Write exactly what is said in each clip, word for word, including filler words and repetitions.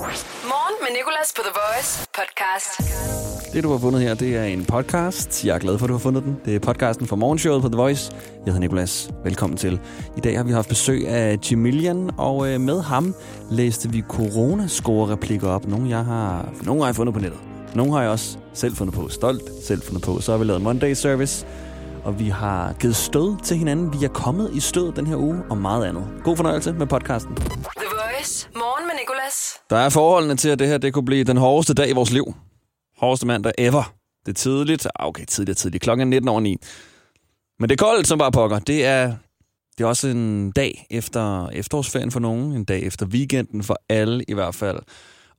Morgen med Nikolas på The Voice podcast. Det, du har fundet her, det er en podcast. Jeg er glad for, at du har fundet den. Det er podcasten for morgenshowet på The Voice. Jeg hedder Nikolas. Velkommen til. I dag har vi haft besøg af Jimilian, og med ham læste vi coronascore-replikker op. Nogle, jeg har... Nogle har jeg fundet på nettet. Nogle har jeg også selv fundet på. Stolt selv fundet på. Så har vi lavet Monday Service, og vi har givet stød til hinanden. Vi er kommet i stød den her uge, og meget andet. God fornøjelse med podcasten. The Voice. Morgen med Nikolas. Der er forholdene til, at det her det kunne blive den hårdeste dag i vores liv. Hårdeste mandag ever. Det er tidligt. Okay, tidligt tidligt. Klokken er nitten over ni. Men det er koldt, som bare pokker. Det er, det er også en dag efter efterårsferien for nogen. En dag efter weekenden for alle i hvert fald.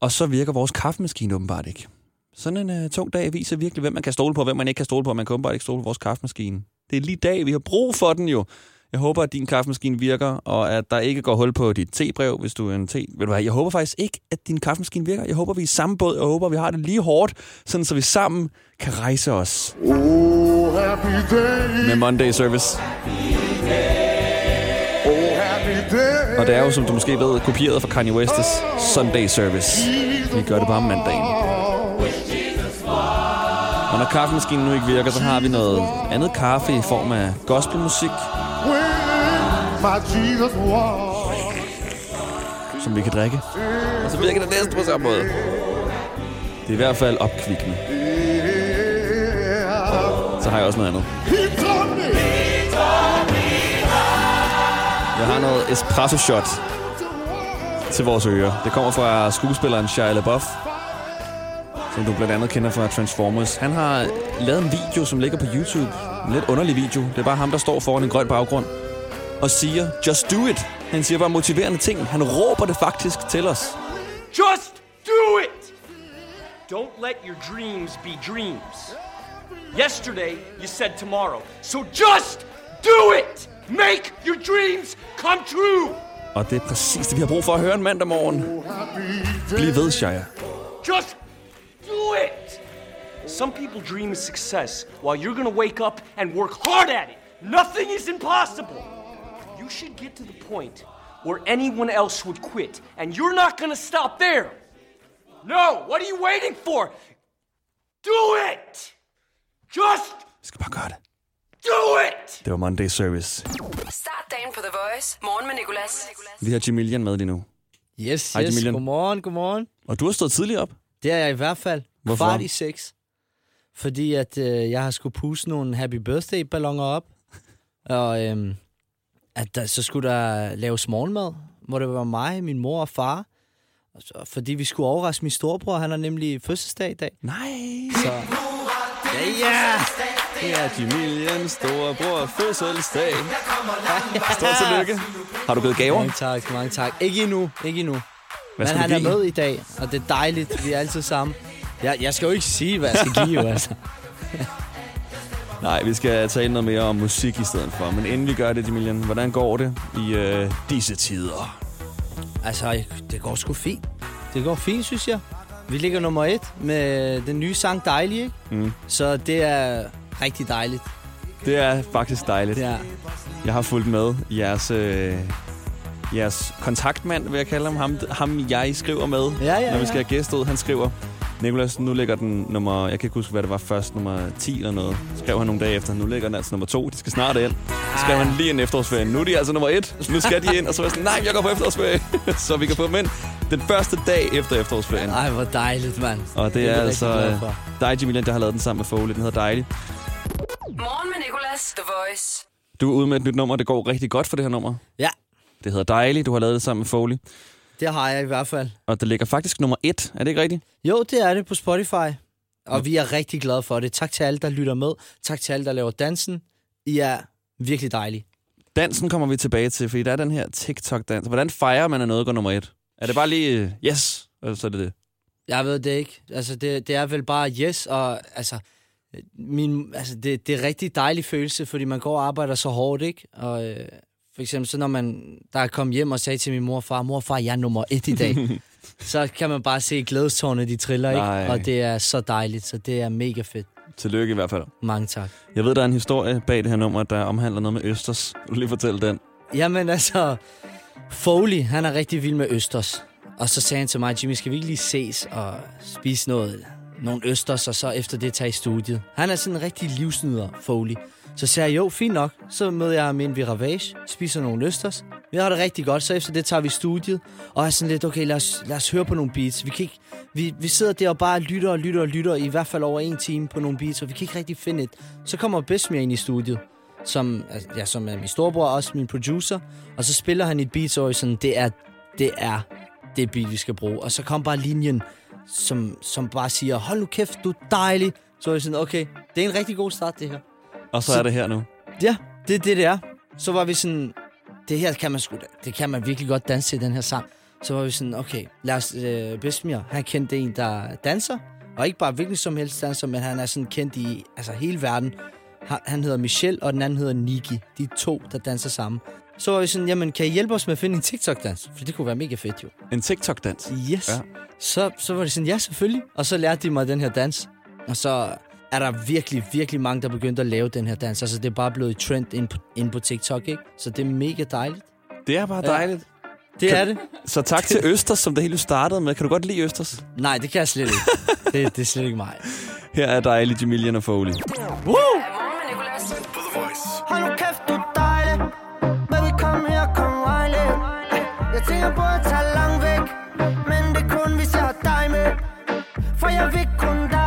Og så virker vores kaffemaskine åbenbart ikke. Sådan en uh, tung dag viser virkelig, hvem man kan stole på, og hvem man ikke kan stole på, og man kan bare ikke stole på vores kaffemaskine. Det er lige dag, vi har brug for den jo. Jeg håber, at din kaffemaskine virker, og at der ikke går hul på dit tebrev, hvis du er en te. Ved du hvad, jeg håber faktisk ikke, at din kaffemaskine virker. Jeg håber, vi er i samme båd, og håber, vi har det lige hårdt, sådan så vi sammen kan rejse os. Oh, happy day. Med Monday Service. Og det er jo, som du måske ved, kopieret fra Kanye West's Sunday Service. Vi gør det bare om mandagen. Og når kaffemaskinen nu ikke virker, så har vi noget andet kaffe i form af gospelmusik, som vi kan drikke. Og så virker det næsten på samme måde. Det er i hvert fald opkvikkende. Så har jeg også noget andet. Jeg har noget espresso shot til vores ører. Det kommer fra skuespilleren Shia LaBeouf, som du blandt andet kender fra Transformers. Han har lavet en video, som ligger på YouTube. En lidt underlig video. Det er bare ham, der står foran en grøn baggrund og siger, just do it. Han siger bare motiverende ting. Han råber det faktisk til os. Just do it! Don't let your dreams be dreams. Yesterday, you said tomorrow. So just do it! Make your dreams come true! Og det er præcis det, vi har brug for at høre en mandag morgen. Bliv ved, Shia. Just do it! Some people dream of success while you're gonna wake up and work hard at it. Nothing is impossible. You should get to the point where anyone else would quit, and you're not gonna stop there. No, what are you waiting for? Do it! Just skal bare gøre det. Do it! Det var Monday Service. Start dagen på The Voice. Morgen med Nikolas. Vi har Jimilian med lige nu. Yes, Hej, yes. Jimilian. Godmorgen, godmorgen. Og du har stået tidligt op. Det er jeg i hvert fald. Hvorfor? Fart i seks. Fordi at øh, jeg har skulle puste nogle happy birthday-balloner op. Og øh, at der, så skulle der laves morgenmad, hvor det var mig, min mor og far. Og så, fordi vi skulle overraske min storebror. Han har nemlig fødselsdag i dag. Nej! Så... Ja, ja! Det er Jimilians storebror fødselsdag. Stort tillykke. Har du givet gaver? Mange tak, mange tak. Ikke endnu, ikke endnu. Men han er med i dag, og det er dejligt. Vi er altid sammen. Jeg, jeg skal jo ikke sige, hvad jeg skal give, altså. Nej, vi skal tale noget mere om musik i stedet for. Men inden vi gør det, Emilien, hvordan går det i øh, disse tider? Altså, det går sgu fint. Det går fint, synes jeg. Vi ligger nummer et med den nye sang Dejlig, ikke? Mm. Så det er rigtig dejligt. Det er faktisk dejligt. Det er. Jeg har fulgt med jeres... Øh Jeres kontaktmand, vil jeg kalde ham. Ham, ham jeg skriver med, ja, ja, ja. Når vi skal have gæst ud. Han skriver, Nikolas, nu ligger den nummer... Jeg kan ikke huske, hvad det var først. nummer ti eller noget. Skrev han nogle dage efter. Nu ligger den altså nummer to. De skal snart ind. Så skrev han lige en efterårsferie. Nu er de altså nummer et. Nu skal de ind. Og så var jeg sådan, nej, jeg går på efterårsferie. Så vi kan få dem ind den første dag efter efterårsferien. Ej, hvor dejligt, mand. Og det, det er, er altså dig, Jimilian, der har lavet den sammen med Folie. Den hedder Dejlig. Morgen med Nikolas, The Voice. Du er ude med et nyt nummer. Det går rigtig godt for det her nummer. Ja. Det hedder Dejlig. Du har lavet det sammen med Folie. Det har jeg i hvert fald. Og det ligger faktisk nummer et. Er det ikke rigtigt? Jo, det er det på Spotify. Og ja. Vi er rigtig glade for det. Tak til alle, der lytter med. Tak til alle, der laver dansen. I er virkelig dejlige. Dansen kommer vi tilbage til, fordi der er den her TikTok-dans. Hvordan fejrer man, at noget går nummer et? Er det bare lige yes, og så er det det? Jeg ved det ikke. Altså, det, det er vel bare yes, og altså... Min, altså det, det er rigtig dejlig følelse, fordi man går og arbejder så hårdt, ikke? Og... Øh, For eksempel, så når man der kom hjem og sagde til min mor og far, mor og far, jeg er nummer et i dag, så kan man bare se glædestårne, de triller, nej. Ikke? Og det er så dejligt, så det er mega fedt. Tillykke i hvert fald. Mange tak. Jeg ved, der er en historie bag det her nummer, der omhandler noget med østers. Vil du lige fortælle den? Jamen altså, Folie, han er rigtig vild med østers. Og så sagde han til mig, Jimmy, skal vi ikke lige ses og spise noget, nogle østers, og så efter det tage i studiet? Han er sådan en rigtig livsnyder, Folie. Så sagde jeg, jo, fint nok. Så møder jeg ham ind ved Ravage, spiser nogle østers. Vi har det rigtig godt, så efter det tager vi i studiet, og er sådan lidt, okay, lad os, lad os høre på nogle beats. Vi, kan ikke, vi, vi sidder der og bare lytter og lytter og lytter, i hvert fald over en time på nogle beats, og vi kan ikke rigtig finde et. Så kommer Besmir ind i studiet, som, ja, som er min storebror, også min producer, og så spiller han et beat, og sådan, det er det, er det beat, vi skal bruge. Og så kom bare linjen, som, som bare siger, hold nu kæft, du er dejlig. Så er jeg sådan, okay, det er en rigtig god start, det her. Og så, så er det her nu. Ja, det er det, det er. Så var vi sådan... Det her kan man sgu, det kan man virkelig godt danse i den her sang. Så var vi sådan, okay, lad os, øh, Besmir, han kendte en, der danser. Og ikke bare hvilken som helst danser, men han er sådan kendt i altså, hele verden. Han hedder Michel, og den anden hedder Niki. De to, der danser sammen. Så var vi sådan, jamen, kan I hjælpe os med at finde en TikTok-dans? For det kunne være mega fedt, jo. En TikTok-dans? Yes. Ja. Så, så var det sådan, ja, selvfølgelig. Og så lærte de mig den her dans. Og så... er der virkelig, virkelig mange, der begyndte at lave den her dans. Altså, det er bare blevet trend ind på, ind på TikTok, ikke? Så det er mega dejligt. Det er bare dejligt. Ja. Det kan, er det. Så tak til østers, som det hele startede med. Kan du godt lide østers? Nej, det kan jeg slet ikke. det, det er slet ikke mig. Her er dejligt Jimilian og Folie. Woo! Hold nu kæft, du er dejlig. Baby, kom her, kom right lidt. Jeg tænker på at tage langt væk. Men det er kun, hvis jeg har dig med. For jeg vil kun dig.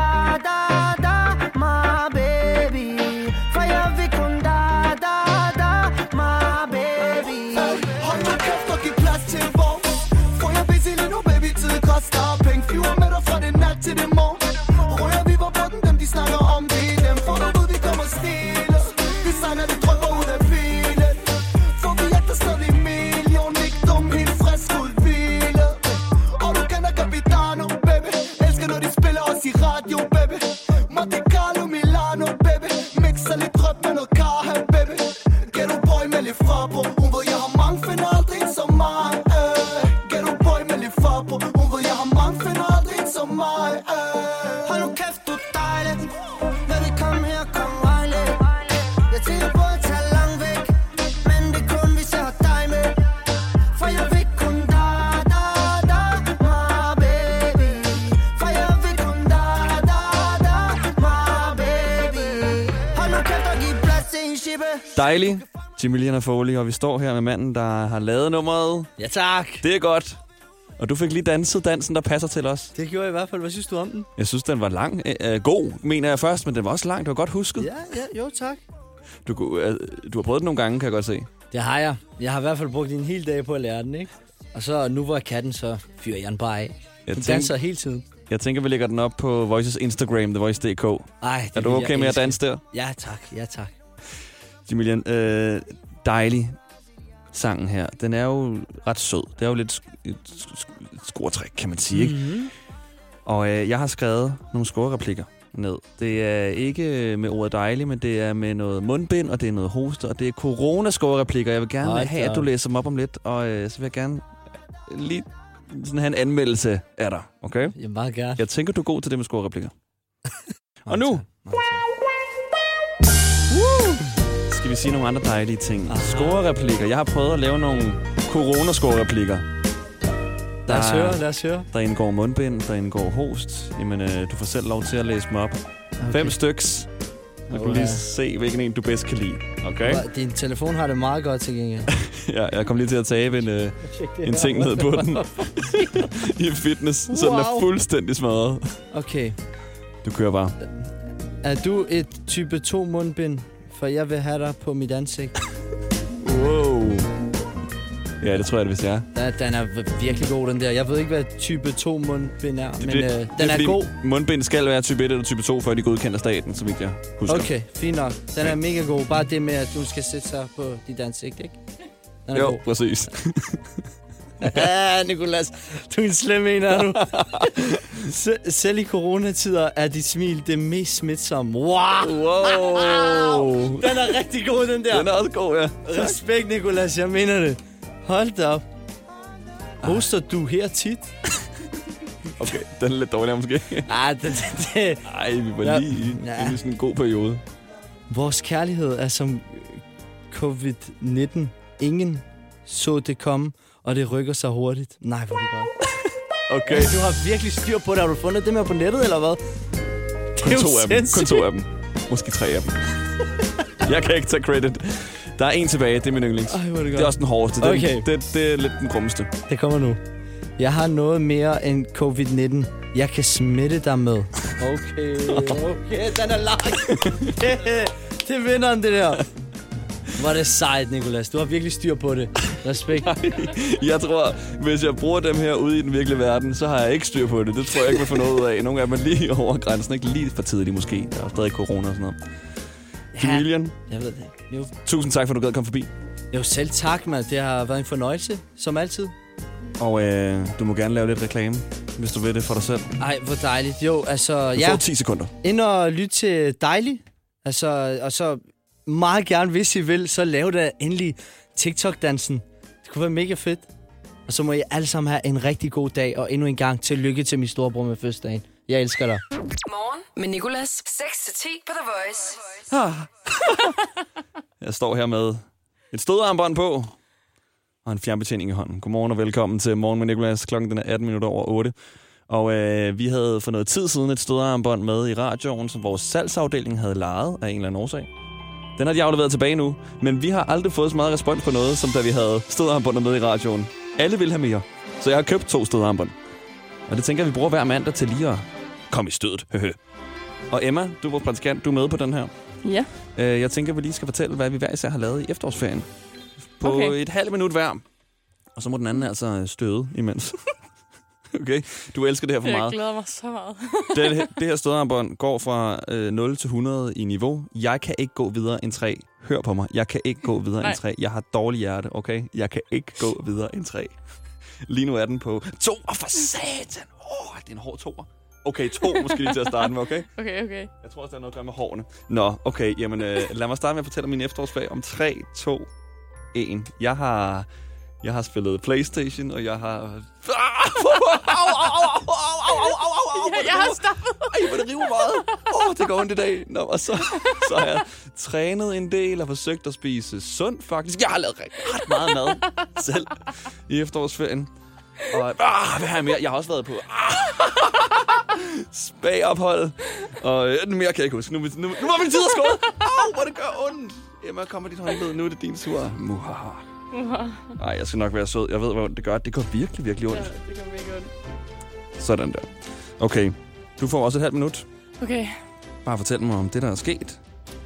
Dejlig, Jimilian og Folie, og vi står her med manden, der har lavet nummeret. Ja tak. Det er godt. Og du fik lige danset dansen, der passer til os. Det gjorde jeg i hvert fald. Hvad synes du om den? Jeg synes, den var lang. Æ, god, mener jeg først, men den var også lang. Du var godt husket. Ja, ja, jo tak. Du, øh, du har prøvet den nogle gange, kan jeg godt se. Det har jeg. Jeg har i hvert fald brugt en hel dag på at lære den, ikke? Og så nu hvor jeg kan den, så fyrer jeg den bare af. Jeg den tænk... danser hele tiden. Jeg tænker, vi lægger den op på Voices Instagram, the voice punktum d k. Ej, er du okay med at danse der? Ja tak, ja tak. Emilien, øh, dejlig sangen her. Den er jo ret sød. Det er jo lidt sk- et sk- et skortræk, kan man sige, ikke? Mm-hmm. Og øh, jeg har skrevet nogle skorreplikker ned. Det er ikke med ordet dejlig, men det er med noget mundbind, og det er noget hoster, og det er corona-skorreplikker. Jeg vil gerne Ej, have, at du læser dem op om lidt, og øh, så vil jeg gerne lige sådan have en anmeldelse af dig, okay? Jeg meget gerne. Jeg tænker, du er god til det med skorreplikker. Og nu... Skal vi sige nogle andre dejlige ting? Ah. Score-replikker. Jeg har prøvet at lave nogle corona-score-replikker. Lad os høre, lad os høre. Der indgår mundbind, der indgår host. Jamen, øh, du får selv lov til at læse dem op. Okay. Fem styks. Så okay. Kan lige se, hvilken en du bedst kan lide. Okay? Din telefon har det meget godt til gengæld. ja, jeg kom lige til at tabe en, øh, en ting ned på den. I fitness, wow. Så den er fuldstændig smadret. Okay. Du kører bare. Er du et type to mundbind? For jeg vil have dig på mit ansigt. Wow. Ja, det tror jeg, det hvis jeg er. Den, den er virkelig god, den der. Jeg ved ikke, hvad type to mundbind er, det, men det, øh, den det, er, er god. Mundbind skal være type et eller type to, før de godkender staten, så vidt jeg husker. Okay, fint nok. Den er mega god. Bare det med, at du skal sætte sig på dit ansigt, ikke? Den er jo, god. Præcis. Ja, Nikolas, du er en slem en, er du? Selv i coronatider er dit smil det mest smitsomme. Wow! wow. Den er rigtig god, den der. Den er også god, ja. Respekt, Nikolas, jeg mener det. Hold da op. Hoster du her tit? Okay, den er lidt dårlig måske. Nej, det, det, det. Ej, vi var lige ja. i sådan en god periode. Vores kærlighed er som covid nitten. Ingen så det komme. Og det rykker sig hurtigt. Nej, hvor er det godt. Okay. Du har virkelig styr på det. Har du fundet dem her på nettet, eller hvad? Kun to af dem. Kun to af dem. Måske tre af dem. Jeg kan ikke tage credit. Der er en tilbage. Det er min yndlings. Ej, hvor er det godt. Det er også den hårdeste. Det er, okay. den, det, det er lidt den grummeste. Det kommer nu. Jeg har noget mere end covid nitten. Jeg kan smitte dig med. Okay, okay. Den er lang. Det er vinderen, det der. Var det sejt, Nikolas. Du har virkelig styr på det. Respekt. Nej, jeg tror, hvis jeg bruger dem her ude i den virkelige verden, så har jeg ikke styr på det. Det tror jeg ikke, man får noget ud af. Nogle af dem er lige over grænsen. Ikke lige for tidligt måske. Der er stadig corona og sådan noget. Jimilian, ja, jeg ved det. Jo. Tusind tak, for at du gad komme forbi. Jo, selv tak, mand. Det har været en fornøjelse, som altid. Og øh, du må gerne lave lidt reklame, hvis du vil det for dig selv. Ej, hvor dejligt. Jo, altså... Du ja, får ti sekunder. Ind og lyt til Dejlig. Altså, og så meget gerne, hvis I vil, så lav da endelig TikTok-dansen. Det kunne være mega fedt. Og så må I alle sammen have en rigtig god dag, og endnu en gang tillykke til min storebror med fødselsdagen. Jeg elsker dig. Morgen med Nikolas. seks til ti på The Voice. Ah. Jeg står her med et stødarmbånd på og en fjernbetjening i hånden. Godmorgen og velkommen til Morgen med Nikolas. Klokken den er atten minutter over otte. Og øh, vi havde for noget tid siden et stødarmbånd med i radioen, som vores salgsafdeling havde lejet af en eller anden årsag. Den har de afleveret tilbage nu, men vi har aldrig fået så meget respons på noget, som da vi havde stødarmbåndet med i radioen. Alle ville have mere, så jeg har købt to stødarmbånd. Og det tænker jeg, vi bruger hver mandag til lige at komme i stødet. Og Emma, du er vores praktikant, du er med på den her. Ja. Øh, jeg tænker, vi lige skal fortælle, hvad vi hver især har lavet i efterårsferien. På okay. et halvt minut hver. Og så må den anden altså støde imens. Okay? Du elsker det her for meget. Jeg glæder mig så meget. det, her, det her stødarmbånd går fra øh, nul til hundrede i niveau. Jeg kan ikke gå videre end tre. Hør på mig. Jeg kan ikke gå videre end tre. Jeg har dårlig hjerte, okay? Jeg kan ikke gå videre end tre. Lige nu er den på to. Og for satan! Åh, oh, det er en hård toer. Okay, to måske lige til at starte med, okay? Okay, okay. Jeg tror også, der er noget at gøre med hårene. Nå, okay, jamen øh, lad mig starte med at fortælle min efterårsfag om tre, to, en. Jeg har, jeg har spillet PlayStation, og jeg har... Jeg har stoppet. Ej, hvor det river meget. Åh, oh, det går ondt i dag. Nå, og så, så har jeg trænet en del og forsøgt at spise sundt, faktisk. Jeg har lavet ret meget mad selv i efterårsferien. Og ah, hvad har jeg mere? Jeg har også været på ah, spagophold. Og øh, mere kan jeg ikke huske. Nu, nu, nu var min tid at skåde. Au, hvor det gør ondt. Emma, kom med dit håndled. Nu er det din tur. Muhaha. Nej, jeg skal nok være sød. Jeg ved, hvor ondt det gør. Det går virkelig, virkelig ondt. Ja, det går virkelig ondt. Sådan der. Okay, du får også et halvt minut. Okay. Bare fortæl mig om det, der er sket.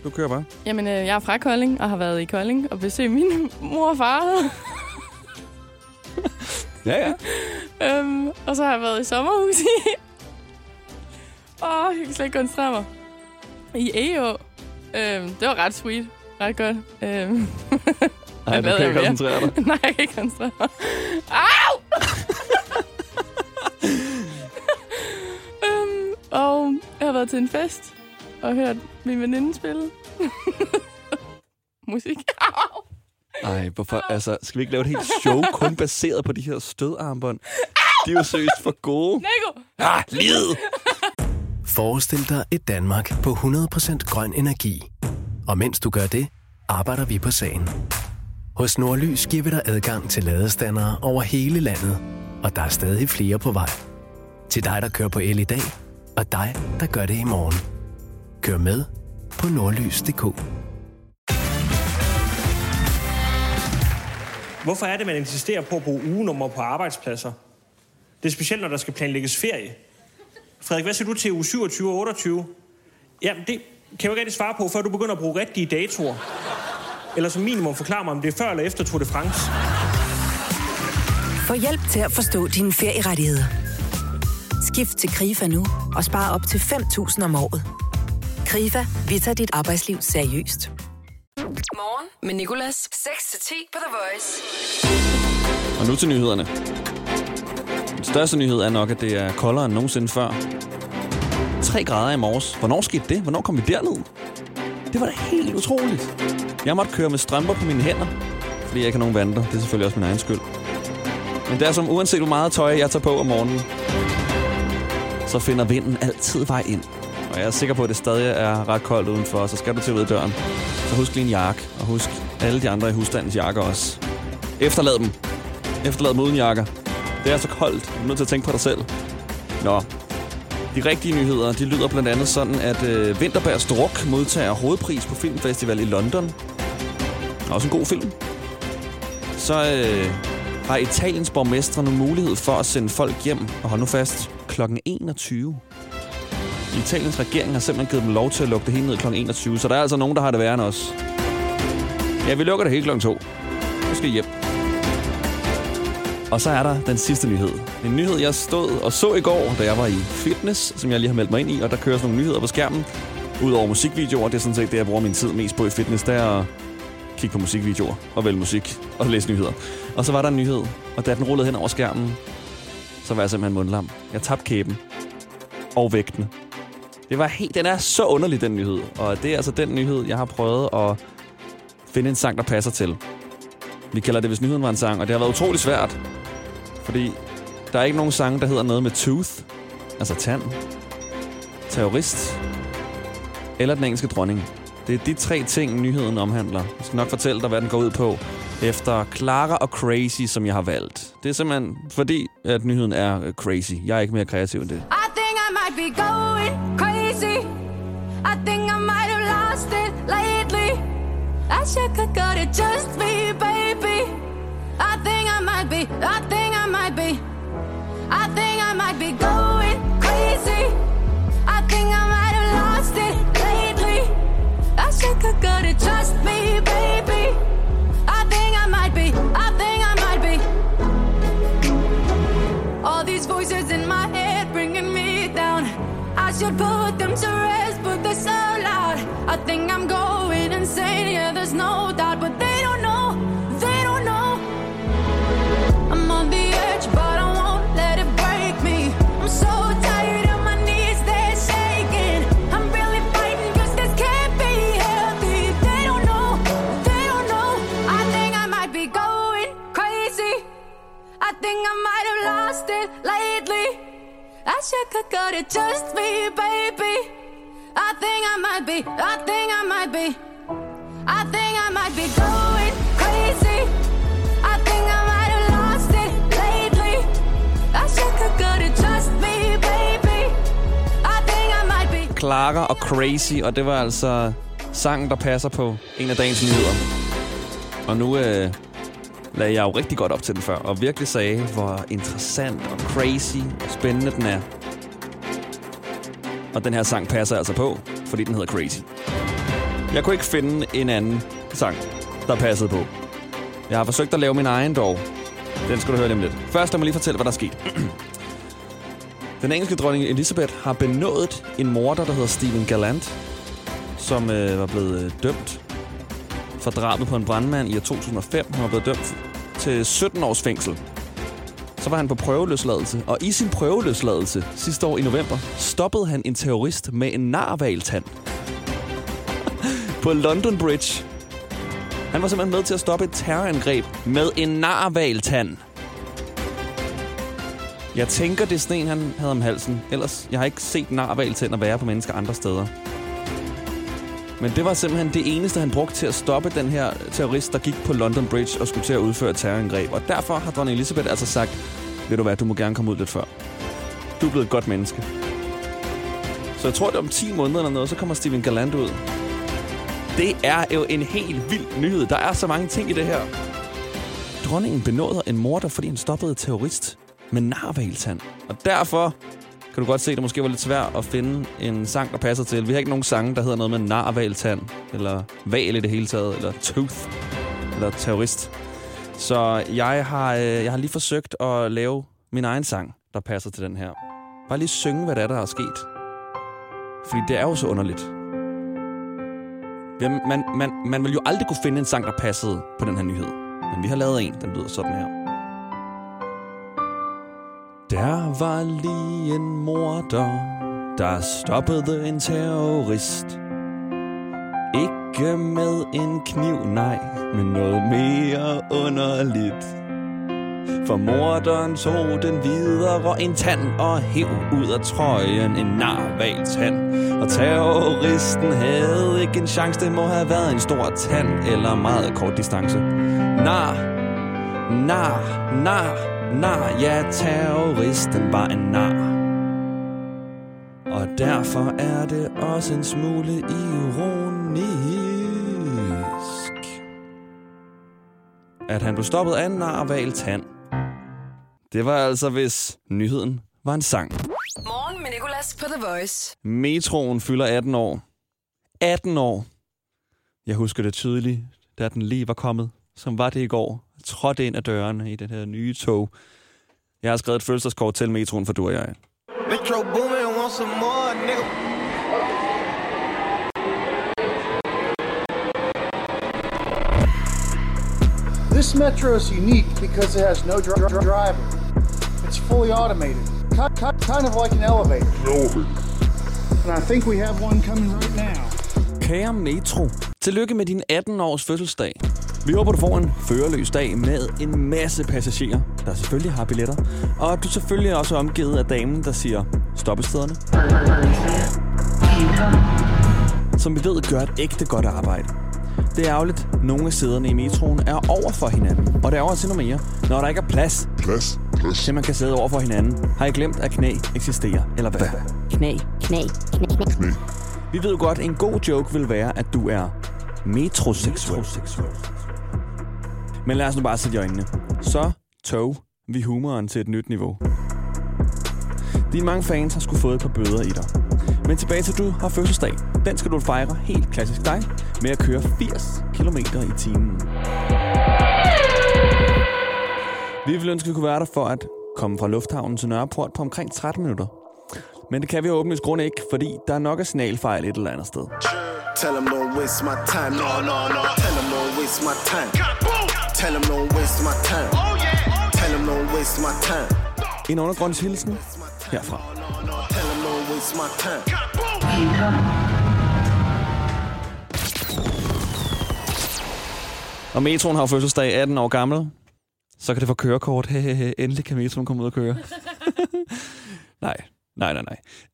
Du kører bare. Jamen, øh, jeg er fra Kolding og har været i Kolding og besøgt min mor og far. Ja, ja. øhm, og så har jeg været i sommerhus i... Åh, oh, jeg kan slet ikke koncentrere mig. I E O. Øhm, det var ret sweet. Ret godt. Øhm. Ej, du kan ikke koncentrere dig. Nej, jeg kan ikke koncentrere mig. Au! øhm, og jeg har været til en fest og hørt min veninde spille. Musik. Au! Ej, hvorfor? Altså, skal vi ikke lave et helt show kun baseret på de her stødarmbånd? De er jo seriøst for gode. Nico! Ah, livet! Forestil dig et Danmark på hundrede procent grøn energi. Og mens du gør det, arbejder vi på sagen. Hos Nordlys giver vi dig adgang til ladestandere over hele landet. Og der er stadig flere på vej. Til dig, der kører på el i dag, og dig, der gør det i morgen. Kør med på nordlys punktum d k. Hvorfor er det, man insisterer på at bruge ugenummer på arbejdspladser? Det er specielt, når der skal planlægges ferie. Frederik, hvad siger du til uge syvogtyve og otteogtyve? Jamen, det kan jeg jo ikke rigtig svare på, før du begynder at bruge rigtige datoer. Eller som minimum forklare mig, om det er før eller efter Tour de France. Få hjælp til at forstå dine ferierettigheder. Skift til KRIFA nu og spare op til fem tusind om året. KRIFA, vi tager dit arbejdsliv seriøst. Morgen med Nikolas. seks til ti på The Voice. Og nu til nyhederne. Den største nyhed er nok, at det er koldere end nogensinde før. tre grader i morges. Hvornår skete det? Hvornår kom vi derned? Det var da helt utroligt. Jeg måtte køre med strømper på mine hænder, fordi jeg ikke har nogen vandter. Det er selvfølgelig også min egen skyld. Men det er som uanset hvor meget tøj jeg tager på om morgenen, så finder vinden altid vej ind. Og jeg er sikker på, at det stadig er ret koldt udenfor, så skal du til ud af døren. Så husk lige en jakke, og husk alle de andre i husstandens jakker også. Efterlad dem. Efterlad dem uden jakker. Det er så koldt. Du er nødt til at tænke på dig selv. Nå. De rigtige nyheder, de lyder blandt andet sådan, at øh, Vinterbergs Druk modtager hovedpris på filmfestival i London. Også en god film. Så øh, har Italiens borgmestre nu mulighed for at sende folk hjem, og hold nu fast, klokken enogtyve. Italiens regering har simpelthen givet dem lov til at lukke det hele ned klokken enogtyve, så der er altså nogen, der har det værre end os. Ja, vi lukker det hele klokken to. Nu skal I hjem. Og så er der den sidste nyhed. En nyhed, jeg stod og så i går, da jeg var i fitness, som jeg lige har meldt mig ind i, og der kører sådan nogle nyheder på skærmen. Udover musikvideoer, det er sådan set det, jeg bruger min tid mest på i fitness, der er at kigge på musikvideoer og vælge musik og læse nyheder. Og så var der en nyhed, og da den rullede hen over skærmen, så var jeg simpelthen mundlam. Jeg tabte kæben og vægten. Det var helt, den er så underlig, den nyhed. Og det er altså den nyhed, jeg har prøvet at finde en sang, der passer til. Vi kalder det, hvis nyheden var en sang, og det har været utrolig svært. Fordi der er ikke nogen sang, der hedder noget med tooth, altså tand, terrorist, eller den engelske dronning. Det er de tre ting, nyheden omhandler. Jeg skal nok fortælle dig, hvad den går ud på, efter Clara og Crazy, som jeg har valgt. Det er simpelthen fordi, at nyheden er crazy. Jeg er ikke mere kreativ end det. I think I might be going crazy. I think I might have lost it lately. I should could go to just me, baby. I think I might be, I think I might be. I think I might be going crazy. I think I might have lost it lately. I should could go to just me, baby. I think I might be, I think I might be. All these voices in my head bringing me down. I should put them to rest, but they're so loud. I think I'm going insane, yeah, there's no doubt. But they don't know, they don't know. I'm on the edge, but I won't let it break me. I'm so tired of my knees, they're shaking. I'm really fighting, cause this can't be healthy. They don't know, they don't know. I think I might be going crazy. I think I might have lost it lately. I should could go to just me, baby. I think I might be, I think I might be. I think I might be going crazy. I think I might have lost it lately. I should could go to just me, baby. I think I might be. Clara og Crazy, og det var altså sangen, der passer på en af dagens nyheder. Og nu øh, lagde jeg jo rigtig godt op til den før, og virkelig sagde, hvor interessant og crazy og spændende den er. Og den her sang passer altså på, fordi den hedder Crazy. Jeg kunne ikke finde en anden sang, der passede på. Jeg har forsøgt at lave min egen dog. Den skal du høre lige om lidt. Først lad mig lige fortælle, hvad der er sket. Den engelske dronning Elizabeth har benådet en morder, der hedder Stephen Gallant, som øh, var blevet øh, dømt for drabet på en brandmand i to tusind og fem. Han var blevet dømt til sytten års fængsel. Så var han på prøveløsladelse, og i sin prøveløsladelse sidste år i november stoppede han en terrorist med en narvaltand på London Bridge. Han var simpelthen med til at stoppe et terrorangreb med en narvaltand. Jeg tænker, det er sneen, han havde om halsen. Ellers, jeg har ikke set narvaltænder være på mennesker andre steder. Men det var simpelthen det eneste, han brugte til at stoppe den her terrorist, der gik på London Bridge og skulle til at udføre et terrorangreb. Og derfor har dronning Elizabeth altså sagt, ved du hvad, du må gerne komme ud lidt før. Du er blevet et godt menneske. Så jeg tror, det om ti måneder eller noget, så kommer Stephen Gallant ud. Det er jo en helt vild nyhed. Der er så mange ting i det her. Dronningen benåder en morder, fordi han stoppede et terrorist med narvaltand. Og derfor kan du godt se, det måske var lidt svært at finde en sang, der passer til. Vi har ikke nogen sange, der hedder noget med narvaltand, eller val i det hele taget, eller tooth, eller terrorist. Så jeg har, jeg har lige forsøgt at lave min egen sang, der passer til den her. Bare lige synge, hvad der er, der er sket. Fordi det er jo så underligt. Man, man, man vil jo aldrig kunne finde en sang, der passede på den her nyhed. Men vi har lavet en, den lyder sådan her. Der var lige en morder, der stoppede en terrorist. Ikke med en kniv, nej, men noget mere underligt. For morderen tog den videre en tand og hev ud af trøjen en narvaltand. Og terroristen havde ikke en chance, det må have været en stor tand eller meget kort distance. Nar, nar, nar. nar. Ja, terroristen var en nar. Og derfor er det også en smule ironisk, at han blev stoppet af en narval tand. Det var altså, hvis nyheden var en sang. Morgen med Nikolas på The Voice. Metroen fylder atten år. atten år. Jeg husker det tydeligt, da den lige var kommet, som var det i går. Jeg trådte ind ad dørene i det her nye tog. Jeg har skrevet et følelseskort til metroen for du og jeg. Metro booming wants some more, nigga. This metro is unique because it has no dr- dr- driver. It's fully automated, kind, kind, kind of like an elevator. And I think we have one coming right now. Kære metro, tillykke med din atten-års fødselsdag. Vi håber, du får en førerløs dag med en masse passagerer, der selvfølgelig har billetter. Og du selvfølgelig er også omgivet af damen, der siger stoppestederne. Som vi ved, gør et ægte godt arbejde. Det er ærgerligt, nogle af sæderne i metroen er over for hinanden. Og det er også endnu mere, når der ikke er plads, plads, plads. Til man kan sidde over for hinanden. Har I glemt, at knæ eksisterer? Eller hvad? Knæ, knæ, knæ, knæ. knæ. Vi ved godt, en god joke vil være, at du er metroseksuel. metroseksuel. Men lad os nu bare sætte i øjnene. Så tog vi humoren til et nyt niveau. Dine mange fans har sgu fået et par bøder i dig. Men tilbage til du har fødselsdag. Den skal du fejre helt klassisk dig med at køre firs kilometer i timen. Vi ville ønske, at vi kunne være der for at komme fra lufthavnen til Nørreport på omkring tretten minutter. Men det kan vi jo åbenlyst grund ikke, fordi der er nok af signalfejl et eller andet sted. Tell them don't waste my time. No, no, no. Tell them don't waste my time. Tell them don't waste my time. Tell them don't waste my time. En undergrundshilsen herfra. Tell them don't waste my time. Og metroen har fødselsdag, atten år gammel. Så kan det få kørekort. He, he, he. Endelig kan metroen komme ud og køre. Nej. Nej, nej,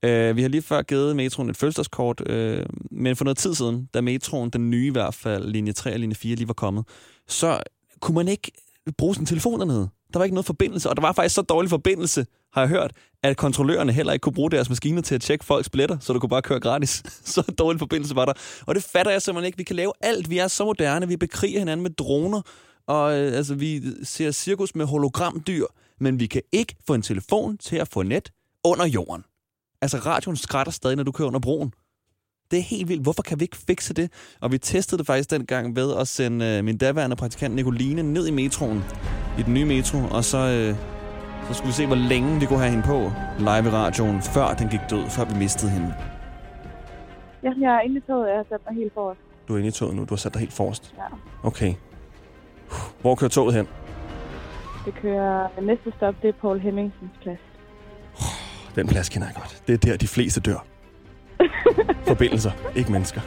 nej. Uh, vi har lige før givet metroen et fødselsdagskort, uh, men for noget tid siden, da metroen, den nye i hvert fald, linje tre og linje fire lige var kommet, så kunne man ikke bruge sin telefon dernede. Der var ikke noget forbindelse, og der var faktisk så dårlig forbindelse, har jeg hørt, at kontrollørerne heller ikke kunne bruge deres maskiner til at tjekke folks billetter, så du kunne bare køre gratis. Så dårlig forbindelse var der. Og det fatter jeg simpelthen ikke. Vi kan lave alt. Vi er så moderne. Vi bekriger hinanden med droner, og uh, altså, vi ser cirkus med hologramdyr, men vi kan ikke få en telefon til at få net under jorden. Altså, radioen skrætter stadig, når du kører under broen. Det er helt vildt. Hvorfor kan vi ikke fikse det? Og vi testede det faktisk dengang ved at sende øh, min daværende praktikant Nicoline ned i metroen, i den nye metro, og så, øh, så skulle vi se, hvor længe vi kunne have hende på live i radioen, før den gik død, før vi mistede hende. Ja, jeg er inde i toget. Jeg har sat mig helt forrest. Du er inde i toget nu? Du har sat dig helt forrest? Ja. Okay. Hvor kører toget hen? Det kører... Det næste stop, det er Paul Hemmingsens plads. Den plads kender jeg godt. Det er der, de fleste dør. Forbindelser, ikke mennesker.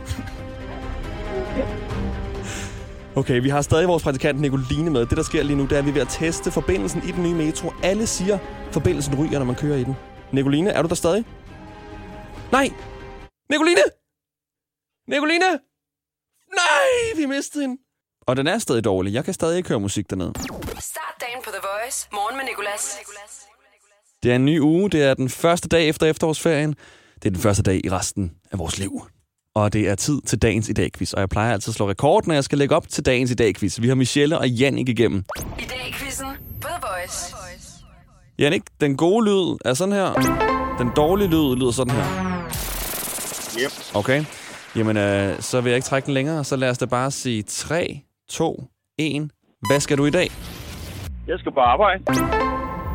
Okay, vi har stadig vores praktikant Nicoline med. Det, der sker lige nu, det er, at vi er ved at teste forbindelsen i den nye metro. Alle siger, forbindelsen ryger, når man kører i den. Nicoline, er du der stadig? Nej! Nicoline! Nicoline! Nej, vi mistede hende. Og den er stadig dårlig. Jeg kan stadig ikke høre musik dernede. Start dagen på The Voice. Morgen med Nikolas. Det er en ny uge. Det er den første dag efter efterårsferien. Det er den første dag i resten af vores liv. Og det er tid til dagens i dag-quiz. Og jeg plejer altid at slå rekord, når jeg skal lægge op til dagens i dag-quiz. Vi har Michelle og Jannik igennem. I dag-quizzen på The Voice. Jannik, den gode lyd er sådan her. Den dårlige lyd lyder sådan her. Yep. Okay. Jamen, øh, så vil jeg ikke trække den længere. Så lad os da bare sige tre, to, et. Hvad skal du i dag? Jeg skal på arbejde.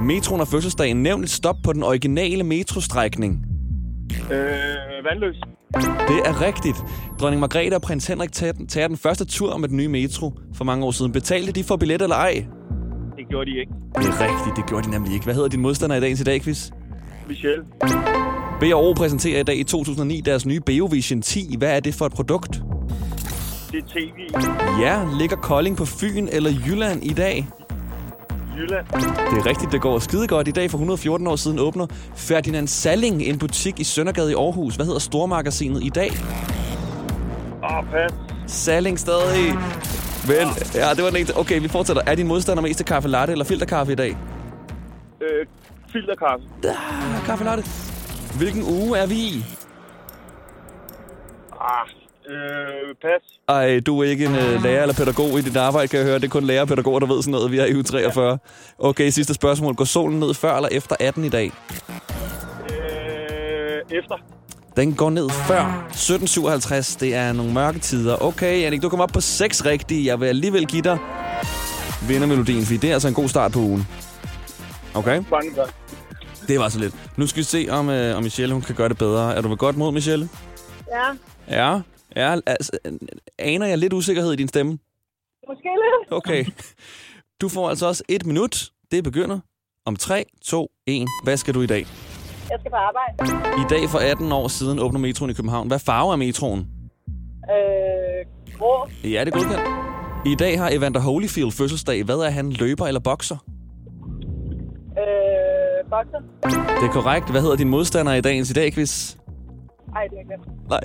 Metroen og fødselsdagen. Nævn et stop på den originale metrostrækning. Øh, Vandløs. Det er rigtigt. Dronning Margrethe og prins Henrik tager den første tur med den nye metro for mange år siden. Betalte de for billet eller ej? Det gjorde de ikke. Det er rigtigt, det gjorde de nemlig ikke. Hvad hedder din modstander i dagens i dag, quiz? Michel. B og O præsenterer i dag i to tusind og ni deres nye Beovision ti. Hvad er det for et produkt? Det er T V. Ja, ligger Kolding på Fyn eller Jylland i dag? Jylland. Det er rigtigt, det går skide godt. I dag for et hundrede og fjorten år siden åbner Ferdinand Salling en butik i Søndergade i Aarhus. Hvad hedder stormagasinet i dag? Åh, oh, pas. Salling stadig. Vel, ja, det var den ene. Okay, vi fortsætter. Er din modstander mest til kaffe latte eller filterkaffe i dag? øh, filterkaffe. Ah, kaffelatte. Hvilken uge er vi i? Ah, øh, pas. Ej, du er ikke en øh, lærer eller pædagog i dit arbejde, kan jeg høre. Det er kun lærer og pædagoger, der ved sådan noget. Vi er i uge treogfyrre. Okay, sidste spørgsmål. Går solen ned før eller efter atten i dag? Øh, efter. Den går ned før sytten syvoghalvtreds. Det er nogle mørke tider. Okay, Jannik, du kommer op på seks rigtige. Jeg vil alligevel give dig vindermelodien, fordi det er altså en god start på ugen. Okay? Mange tak. Det var så lidt. Nu skal vi se, om, øh, om Michelle hun kan gøre det bedre. Er du ved godt mod, Michelle? Ja. Ja? Ja, altså, aner jeg lidt usikkerhed i din stemme? Måske lidt. Okay. Du får altså også et minut. Det begynder om tre, to, et. Hvad skal du i dag? Jeg skal på arbejde. I dag for atten år siden åbner metroen i København. Hvad farve er metroen? Øh, grå. Ja, det er godkendt. I dag har Evander Holyfield fødselsdag. Hvad er han, løber eller bokser? Øh, bokser. Det er korrekt. Hvad hedder din modstander i dagens i dag, quiz? Ej, det er ikke det. Nej.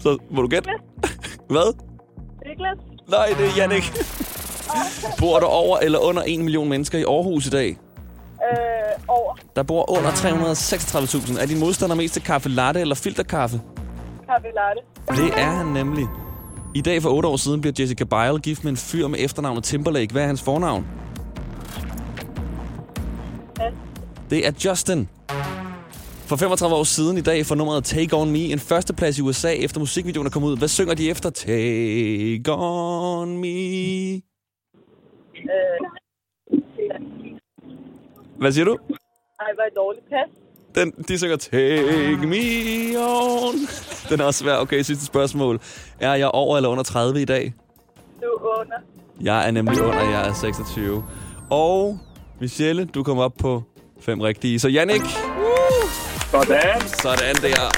Så må du gætte. Hvad? Niklas. Nej, det er Jannik. Bor der over eller under en million mennesker i Aarhus i dag? Øh, over. Der bor under tre hundrede og seksogtredive tusind. Er din modstander mest til kaffe latte eller filterkaffe? Kaffe latte. Det er han nemlig. I dag for otte år siden bliver Jessica Biel gift med en fyr med efternavnet Timberlake. Hvad er hans fornavn? Yes. Det er Justin. For femogtredive år siden i dag får nummeret Take On Me en førsteplads i U S A efter musikvideoen er kommet ud. Hvad synger de efter? Take On Me. Øh. Hvad siger du? Ej, hvor er dårligt pas. Den, de synger Take Me On. Den er også svær. Okay, sidste spørgsmål. Er jeg over eller under tredive i dag? Du er under. Jeg er nemlig under. Jeg er seksogtyve. Og Michelle, du kom op på fem rigtige. Så Jannik. Woo! Sådan. Sådan der.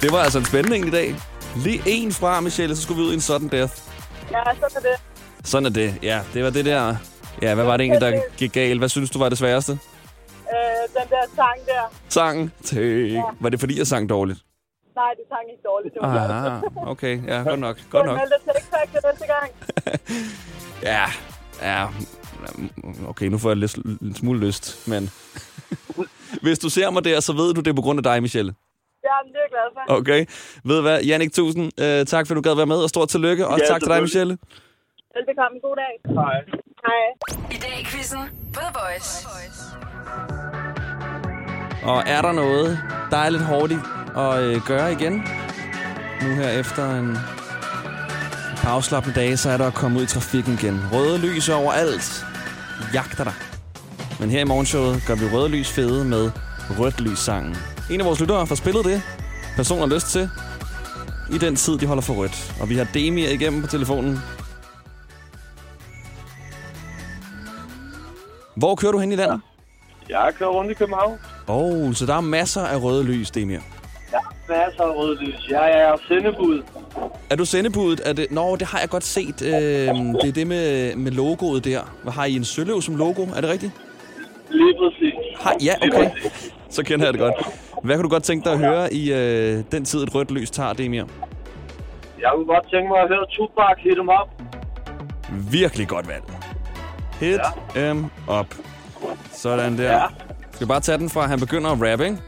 Det var altså en spænding i dag. Lige en fra, Michelle, så skulle vi ud i en sudden death. Ja, sådan er det. Sådan er det. Ja, det var det der. Ja, hvad var det egentlig, der gik galt? Hvad synes du var det sværeste? Øh, den der sang der. Sangen? Take. Ja. Var det fordi, jeg sang dårligt? Nej, det sang ikke dårligt. Det var ah, dårligt. Okay. Ja, godt nok. Godt nok. Jeg meldte TikTok til næste gang. Ja, ja. Okay, nu får jeg lidt, lidt smule lyst, men... Hvis du ser mig der, så ved du, det er på grund af dig, Michelle. Jamen, det er jeg glad for. Okay. Ved hvad, Jannik, tusind øh, tak, for du gad være med, og stort tillykke. Også ja, tak til dig, Michelle. Velbekomme. God dag. Hej. Hej. I dag i quizzen på The Voice. Og er der noget dejligt hurtigt at øh, gøre igen? Nu her efter en afslappende dag, så er der at komme ud i trafikken igen. Røde lys overalt. Jagter dig. Men her i morgenshowet gør vi røde lys fede med rødt lys-sangen. En af vores lyttere har spillet det, personer har lyst til, i den tid, de holder for rødt. Og vi har Demir igennem på telefonen. Hvor kører du hen i landet? Jeg kører rundt i København. Åh, oh, så der er masser af røde lys, Demir. Ja, masser af røde lys. Jeg er sendebudet. Er du sendebudet? Er det... Nå, det har jeg godt set. Øh, det er det med, med logoet der. Hvad har I en søløv som logo? Er det rigtigt? Lige præcis. Har... Ja, okay. Så kender jeg det godt. Hvad kan du godt tænke dig at høre i øh, den tid, et rødt lys tager, Demir? Jeg kunne godt tænke mig at høre Tupac, Hit 'Em Up. Virkelig godt valg. Hit ja. Em up. Sådan der. Ja. Skal bare tage den fra, han begynder at rappe, ikke?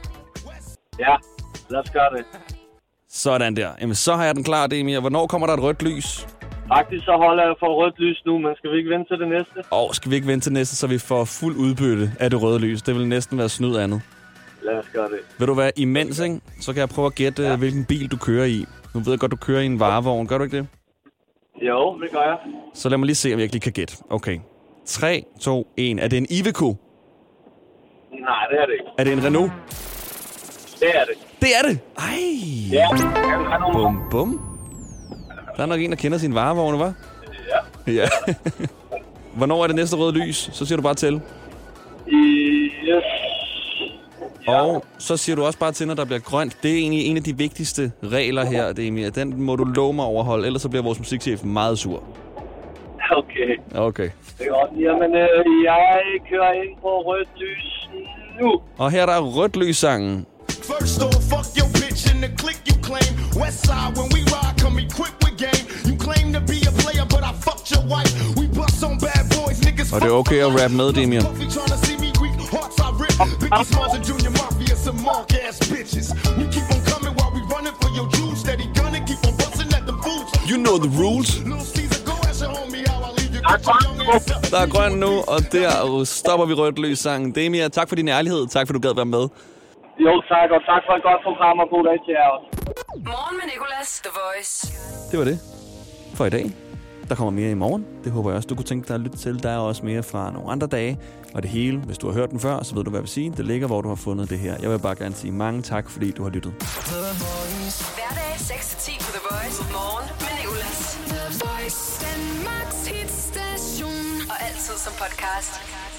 Ja, lad os gøre det. Sådan der. Jamen, så har jeg den klar, Demir. Hvornår kommer der et rødt lys? Faktisk så holder jeg for rødt lys nu, men skal vi ikke vente til det næste? Åh, skal vi ikke vente til det næste, så vi får fuld udbytte af det røde lys. Det vil næsten være snyd andet. Lad os gøre det. Vil du være imens, ikke? Så kan jeg prøve at gætte, ja. Hvilken bil du kører i. Nu ved jeg godt, du kører i en varevogn. Gør du ikke det? Jo, det gør jeg. Så lad mig lige se, om jeg ikke kan gætte. Okay. tre, to, et. Er det en Iveco? Nej, det er det ikke. Er det en Renault? Det er det. Det er det? Ej! Ja, det er en Renault. Bum, bum. Der er nok en, der kender sine varevogne, hva'? Ja. Ja. Hvornår er det næste røde lys? Så siger du bare til. Yes. Ja. Og så siger du også bare til, når der bliver grønt. Det er egentlig en af de vigtigste regler her, Demir. Den må du love mig overholde, ellers så bliver vores musikchef meget sur. Okay. Okay. Det er godt. Jamen, øh, jeg kører ind på rødt lys nu. Og her er der rødt lys-sangen. First off, fuck your bitch in the click you claim. West side when we ride, come equipped with game. You claim to be a player, but I fucked your wife. We bust on bad boys, niggas. Og det er okay at rappe med, Demir. hearts are ripping. Biggie Smalls and Junior Mafia, some mark ass bitches. We keep on coming while we running for your juice. Steady gunning, keep on busting at them fools. You know the rules. Der er grøn nu, og der stopper vi rødt løs sangen. Demir, tak for din ærlighed. Tak for, du gad være med. Jo, tak, og tak for et godt program, og god dag til jer også. Morgen med Nikolas, The Voice. Det var det for i dag. Der kommer mere i morgen. Det håber jeg også, du kunne tænke dig at lytte til. Der er også mere fra nogle andre dage. Og det hele, hvis du har hørt den før, så ved du, hvad jeg vil sige. Det ligger, hvor du har fundet det her. Jeg vil bare gerne sige mange tak, fordi du har lyttet. Hverdag seks til ti på The Voice. Morgen med Nikolas. The Voice. Danmarks hitstation. Og altid som podcast.